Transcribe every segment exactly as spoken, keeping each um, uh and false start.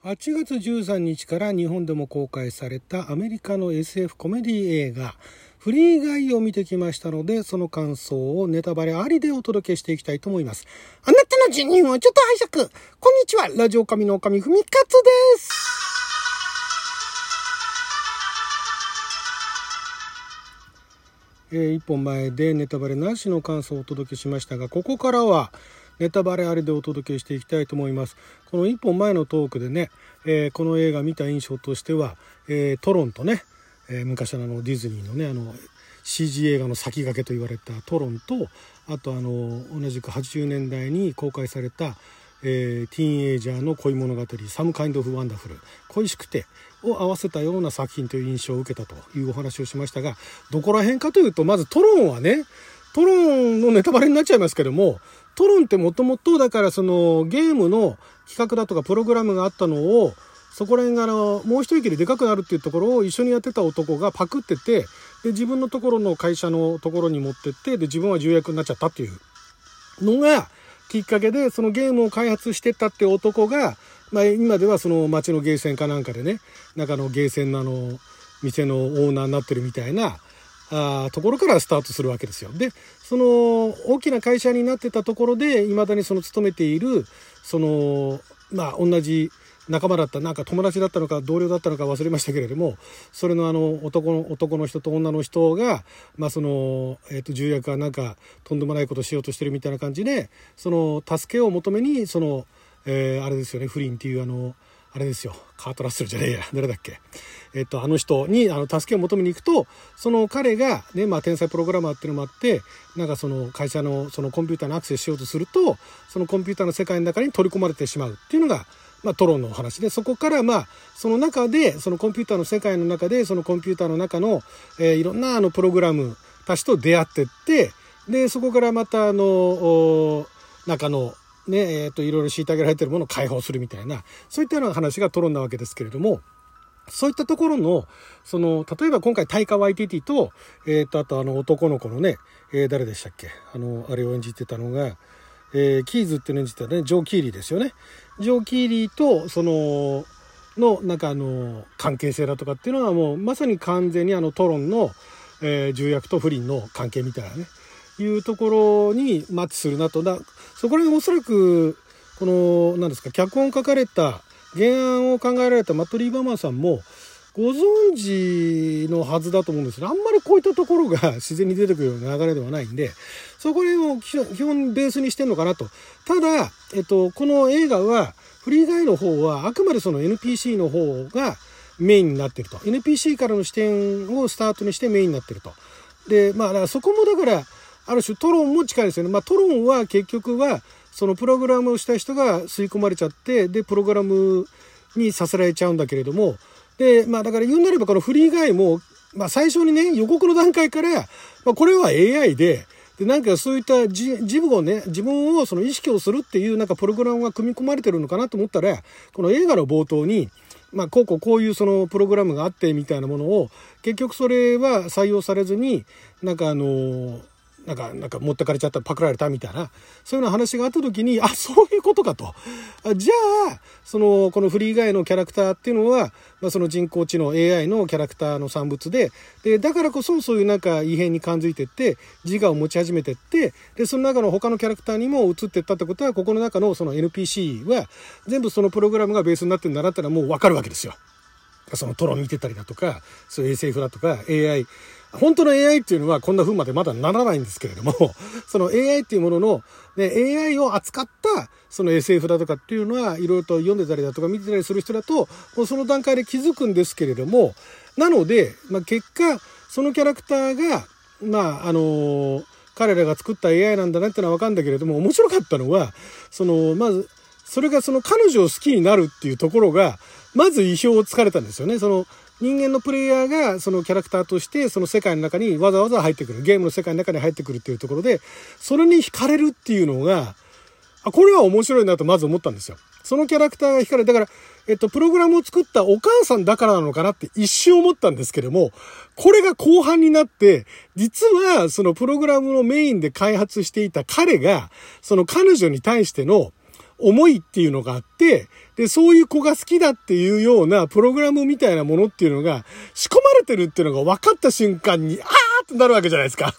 はちがつじゅうさんにちから日本でも公開されたアメリカの エスエフ コメディ映画フリーガイを見てきましたので、その感想をネタバレありでお届けしていきたいと思います。あなたの辞任をちょっと拝借。こんにちは、ラジオ神のおかみふみかつです。えー、一本前でネタバレなしの感想をお届けしましたが、ここからはネタバレありでお届けしていきたいと思います。この一本前のトークでね、えー、この映画見た印象としては、えー、トロンとね、えー、昔のあのディズニーのねあの シージー 映画の先駆けと言われたトロンと、あとあの同じくはちじゅうねんだいに公開された、えー、ティーンエイジャーの恋物語サムカインドオブワンダフル恋しくてを合わせたような作品という印象を受けたというお話をしましたが、どこら辺かというと、まずトロンはね、トロンのネタバレになっちゃいますけども、トロンってもともとだからそのゲームの企画だとかプログラムがあったのを、そこら辺があのもう一息ででかくなるっていうところを一緒にやってた男がパクってて、で自分のところの会社のところに持ってって、で自分は重役になっちゃったっていうのがきっかけで、そのゲームを開発してたって男が、まあ、今ではその町のゲーセンかなんかでね、中のゲーセンのあの店のオーナーになってるみたいなあところからスタートするわけですよ。でその大きな会社になってたところで、いまだにその勤めているそのまあ同じ仲間だったなんか友達だったのか同僚だったのか忘れましたけれども、それのあの男の男の人と女の人が、まあそのえっと重役はなんかとんでもないことをしようとしてるみたいな感じで、その助けを求めにそのえあれですよね、フリンっていうあのあれですよ、カートラッセルじゃねえや、誰だっけ、えっとあの人にあの助けを求めに行くと、その彼がね、まあ天才プログラマーっていうのもあって、なんかその会社のそのコンピューターにアクセスしようとすると、そのコンピューターの世界の中に取り込まれてしまうっていうのがまあ、トロンのお話で、そこからまあその中でそのコンピューターの世界の中でそのコンピューターの中のえいろんなあのプログラムたちと出会ってって、でそこからまたあの中のねえといろいろ虐げられてるものを解放するみたいな、そういったような話がトロンなわけですけれども、そういったところのその例えば今回タイカ・ワイティティとえとあとあの男の子のねえ誰でしたっけ、あのあれを演じてたのがえー、キーズって演じたね、ジョー・キーリーですよね。ジョー・キーリーとそののなんかあの関係性だとかっていうのは、もうまさに完全にあのトロンの、えー、重役と不倫の関係みたいなね、いうところにマッチするなと。だそこら辺おそらくこの何ですか、脚本書かれた原案を考えられたマット・リーバーマンさんもご存知のはずだと思うんですが、あんまりこういったところが自然に出てくるような流れではないんで、そこら辺を基本ベースにしてるのかなと。ただ、えっと、この映画はフリーガイの方はあくまでその エヌピーシー の方がメインになってると、 エヌピーシー からの視点をスタートにしてメインになってると。でまあそこもだからある種トロンも近いですよね。まあ、トロンは結局はそのプログラムをした人が吸い込まれちゃって、でプログラムにさせられちゃうんだけれども、でまあ、だから言うなればこのフリーガイも、まあ、最初にね予告の段階から、まあ、これは エーアイ で、でなんかそういったじ自分をね自分をその意識をするっていうなんかプログラムが組み込まれてるのかなと思ったら、この映画の冒頭に、まあ、こうこうこういうそのプログラムがあってみたいなものを、結局それは採用されずになんかあのーなんかなんか持ってかれちゃった、パクられたみたいな、そういうような話があった時に、あそういうことかと、あじゃあそのこのフリーガイのキャラクターっていうのは、まあ、その人工知能 エーアイ のキャラクターの産物で、でだからこそそういうなんか異変に感づいてって自我を持ち始めてって、でその中の他のキャラクターにも移ってったってことは、ここの中のその エヌピーシー は全部そのプログラムがベースになってるんだなってのはもう分かるわけですよ。そのトロ見てたりだとか、そういう エスエフ だとか エーアイ、 本当の エーアイ っていうのはこんな風までまだならないんですけれども、その エーアイ っていうものの、ね、エーアイ を扱ったその エスエフ だとかっていうのはいろいろと読んでたりだとか見てたりする人だと、もうその段階で気づくんですけれども、なので、まあ、結果そのキャラクターがまああのー、彼らが作った エーアイ なんだなってのは分かるんだけれども、面白かったのはそのまずそれがその彼女を好きになるっていうところがまず意表をつかれたんですよね。その人間のプレイヤーがそのキャラクターとしてその世界の中にわざわざ入ってくる、ゲームの世界の中に入ってくるっていうところで、それに惹かれるっていうのが、あこれは面白いなとまず思ったんですよ。そのキャラクターが惹かれる、だから、えっと、プログラムを作ったお母さんだからなのかなって一瞬思ったんですけども、これが後半になって、実はそのプログラムのメインで開発していた彼が、その彼女に対しての思いっていうのがあって、で、そういう子が好きだっていうようなプログラムみたいなものっていうのが仕込まれてるっていうのが分かった瞬間に、あーってなるわけじゃないですか。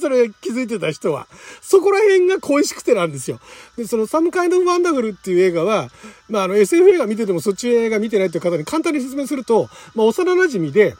それ気づいてた人は。そこら辺が恋しくてなんですよ。で、そのサムカインド・オブ・ワンダフルっていう映画は、まあ、あの エスエフ 映画見ててもそっち映画見てないっていう方に簡単に説明すると、まあ、幼馴染で、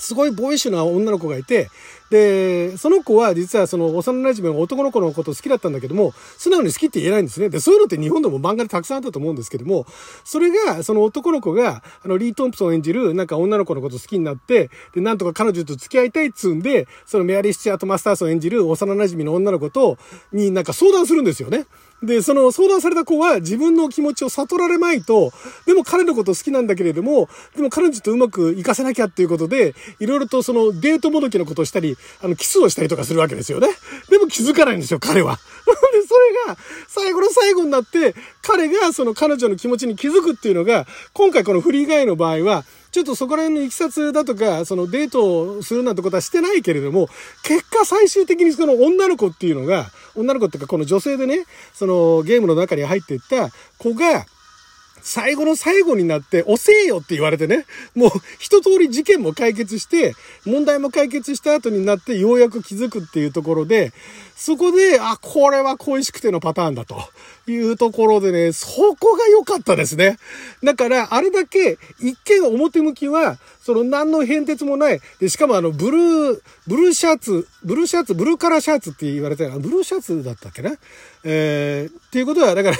すごいボーイッシュな女の子がいて、で、その子は実はその幼馴染の男の子のこと好きだったんだけども、素直に好きって言えないんですね。で、そういうのって日本でも漫画でたくさんあったと思うんですけども、それが、その男の子が、あの、リー・トンプソン演じる、なんか女の子のこと好きになって、で、なんとか彼女と付き合いたいっつうんで、そのメアリー・スチュアート・マスターソン演じる幼馴染の女の子と、になんか相談するんですよね。で、その相談された子は自分の気持ちを悟られまいと、でも彼のこと好きなんだけれども、でも彼女とうまく活かせなきゃっていうことで、いろいろとそのデートもどきのことをしたり、あの、キスをしたりとかするわけですよね。でも気づかないんですよ、彼は。で、それが、最後の最後になって、彼がその彼女の気持ちに気づくっていうのが、今回このフリーガイの場合は、ちょっとそこら辺のいきさつだとか、そのデートをするなんてことはしてないけれども、結果最終的にその女の子っていうのが、女の子っていうかこの女性でね、そのゲームの中に入っていった子が、最後の最後になって、押せよって言われてね、もう一通り事件も解決して、問題も解決した後になって、ようやく気づくっていうところで、そこで、あ、これは恋しくてのパターンだというところでね、そこが良かったですね。だから、あれだけ、一見表向きは、その何の変哲もない、でしかもあの、ブルー、ブルーシャツ、ブルーシャツ、ブルーカラーシャツって言われて、ブルーシャツだったっけな、えー、っていうことは、だから、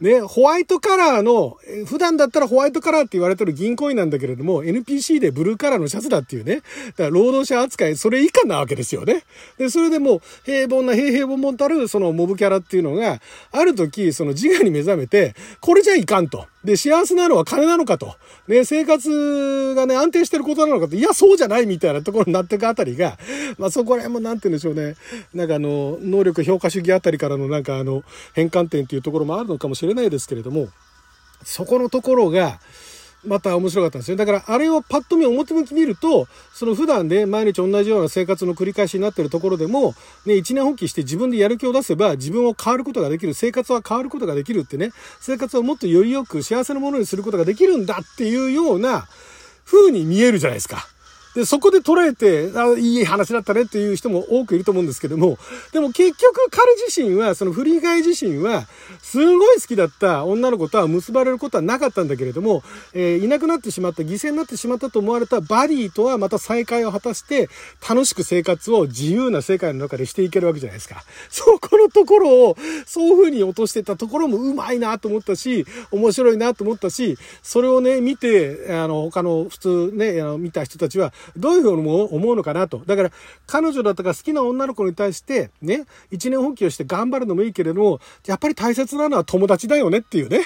ね、ホワイトカラーの、普段だったらホワイトカラーって言われてる銀行員なんだけれども、エヌピーシー でブルーカラーのシャツだっていうね、だから労働者扱い、それ以下なわけですよね。で、それでもう、平凡な平平凡凡たる、そのモブキャラっていうのが、ある時、その自我に目覚めて、これじゃいかんと。で、幸せなのは金なのかと。ね、生活がね、安定してることなのかと。いや、そうじゃないみたいなところになっていくあたりが、まあそこら辺もなんて言うんでしょうね。なんかあの、能力評価主義あたりからのなんかあの、変換点っていうところもあるのかもしれないですけれども、そこのところが、また面白かったんですよ。だからあれをパッと見表向き見ると、その普段ね、毎日同じような生活の繰り返しになっているところでも、ね、一年放棄して自分でやる気を出せば自分を変わることができる、生活は変わることができるってね、生活をもっとよりよく幸せなものにすることができるんだっていうような風に見えるじゃないですか。で、そこで捉えて、あ、いい話だったねっていう人も多くいると思うんですけども、でも結局彼自身は、そのフリーガイ自身は、すごい好きだった女の子とは結ばれることはなかったんだけれども、えー、いなくなってしまった、犠牲になってしまったと思われたバディとはまた再会を果たして、楽しく生活を自由な世界の中でしていけるわけじゃないですか。そこのところを、そういう風に落としてたところもうまいなと思ったし、面白いなと思ったし、それをね、見て、あの、他の普通ね、あの見た人たちは、どういうふうに思うのかなと。だから、彼女だとか好きな女の子に対して、ね、一年放棄をして頑張るのもいいけれども、やっぱり大切なのは友達だよねっていうね。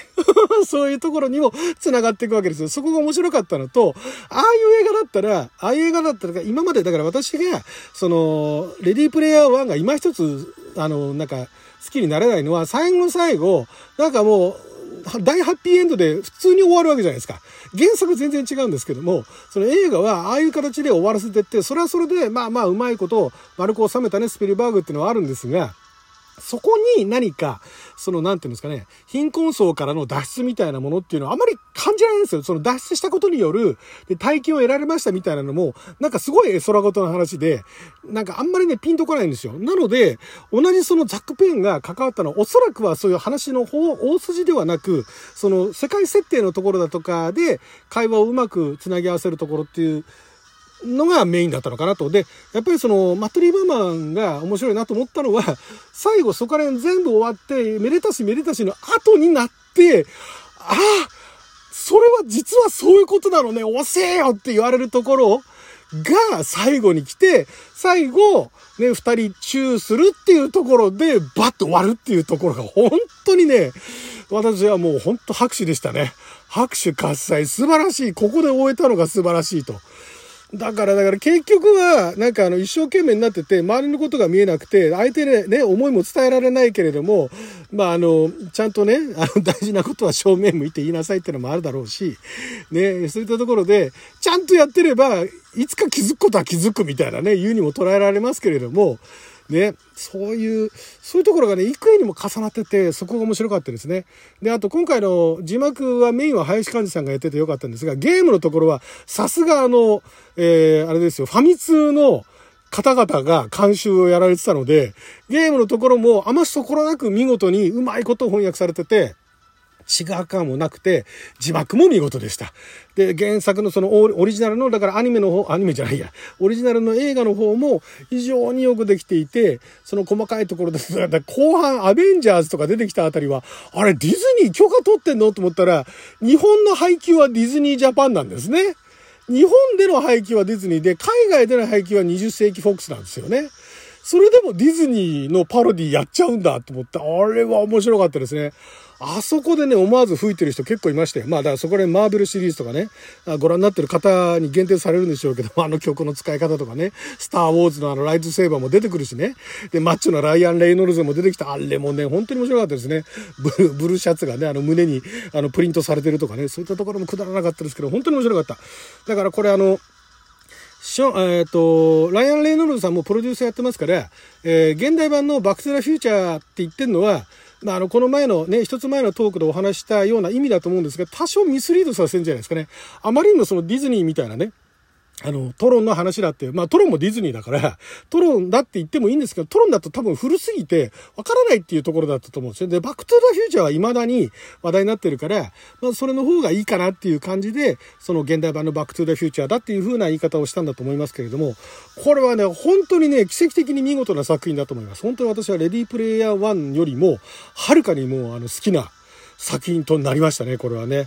そういうところにも繋がっていくわけですよ。そこが面白かったのと、ああいう映画だったら、ああいう映画だったら、今までだから私が、その、レディープレイヤーワンが今一つ、あの、なんか、好きになれないのは、最後の最後、なんかもう、大ハッピーエンドで普通に終わるわけじゃないですか。原作全然違うんですけども、その映画はああいう形で終わらせてって、それはそれでまあまあうまいことを丸く収めたね、スピルバーグっていうのはあるんですが、そこに何か、そのなんていうんですかね、貧困層からの脱出みたいなものっていうのはあまり感じられないんですよ。その脱出したことによる、で、大金を得られましたみたいなのも、なんかすごい絵空事の話で、なんかあんまりね、ピンとこないんですよ。なので、同じそのザック・ペンが関わったのは、おそらくはそういう話の方、大筋ではなく、その世界設定のところだとかで、会話をうまくつなぎ合わせるところっていう、のがメインだったのかなと。で、やっぱりその、マット・リーバーマンが面白いなと思ったのは、最後そこら辺全部終わって、めでたしめでたしの後になって、ああ、それは実はそういうことなのね、押せよって言われるところが最後に来て、最後、ね、二人チューするっていうところで、バッと終わるっていうところが本当にね、私はもう本当拍手でしたね。拍手喝采、素晴らしい。ここで終えたのが素晴らしいと。だから、だから結局は、なんかあの、一生懸命になってて、周りのことが見えなくて、相手でね、思いも伝えられないけれども、まああの、ちゃんとね、あの、大事なことは正面向いて言いなさいってのもあるだろうし、ね、そういったところで、ちゃんとやってれば、いつか気づくことは気づくみたいなね、言うにも捉えられますけれども、ね、そういうそういうところがね幾重にも重なってて、そこが面白かったですね。で、あと今回の字幕はメインは林幹二さんがやっててよかったんですが、ゲームのところはさすがあの、えー、あれですよ、ファミ通の方々が監修をやられてたので、ゲームのところも余すところなく見事にうまいこと翻訳されてて、違和感もなくて字幕も見事でした。で、原作のそのオリジナルのだからアニメの方アニメじゃないやオリジナルの映画の方も非常によくできていて、その細かいところです。だから後半アベンジャーズとか出てきたあたりはあれディズニー許可取ってんのと思ったら、日本の配給はディズニージャパンなんですね。日本での配給はディズニーで、海外での配給はにじゅっ世紀フォックスなんですよね。それでもディズニーのパロディやっちゃうんだと思って、あれは面白かったですね。あそこでね思わず吹いてる人結構いまして、まあだからそこでマーベルシリーズとかねご覧になってる方に限定されるんでしょうけど、あの曲の使い方とかね、スターウォーズのあのライトセーバーも出てくるしね、でマッチョなライアン・レイノルズも出てきた、あれもね本当に面白かったですね。ブル、ブルシャツがねあの胸にあのプリントされてるとかね、そういったところもくだらなかったですけど本当に面白かった。だからこれあのショえー、とライアン・レイノルズさんもプロデューサーやってますから、えー、現代版のバック・トゥ・ザ・フューチャーって言ってるのは、まあ、あのこの前のね一つ前のトークでお話したような意味だと思うんですが、多少ミスリードさせるんじゃないですかね。あまりにもそのディズニーみたいなねあのトロンの話だって、まあトロンもディズニーだからトロンだって言ってもいいんですけど、トロンだと多分古すぎてわからないっていうところだったと思うんですよ。でバックトゥーザフューチャーは未だに話題になってるから、まあ、それの方がいいかなっていう感じで、その現代版のバックトゥーザフューチャーだっていう風な言い方をしたんだと思いますけれども、これはね本当にね奇跡的に見事な作品だと思います。本当に私はレディープレイヤーワンよりもはるかにもうあの好きな作品となりましたね。これはね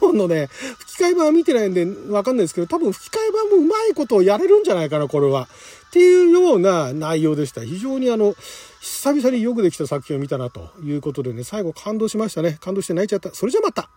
今度ね吹き替え版は見てないんでわかんないですけど、多分吹き替え版もうまいことをやれるんじゃないかなこれはっていうような内容でした。非常にあの久々によくできた作品を見たなということでね、最後感動しましたね。感動して泣いちゃった。それじゃまた。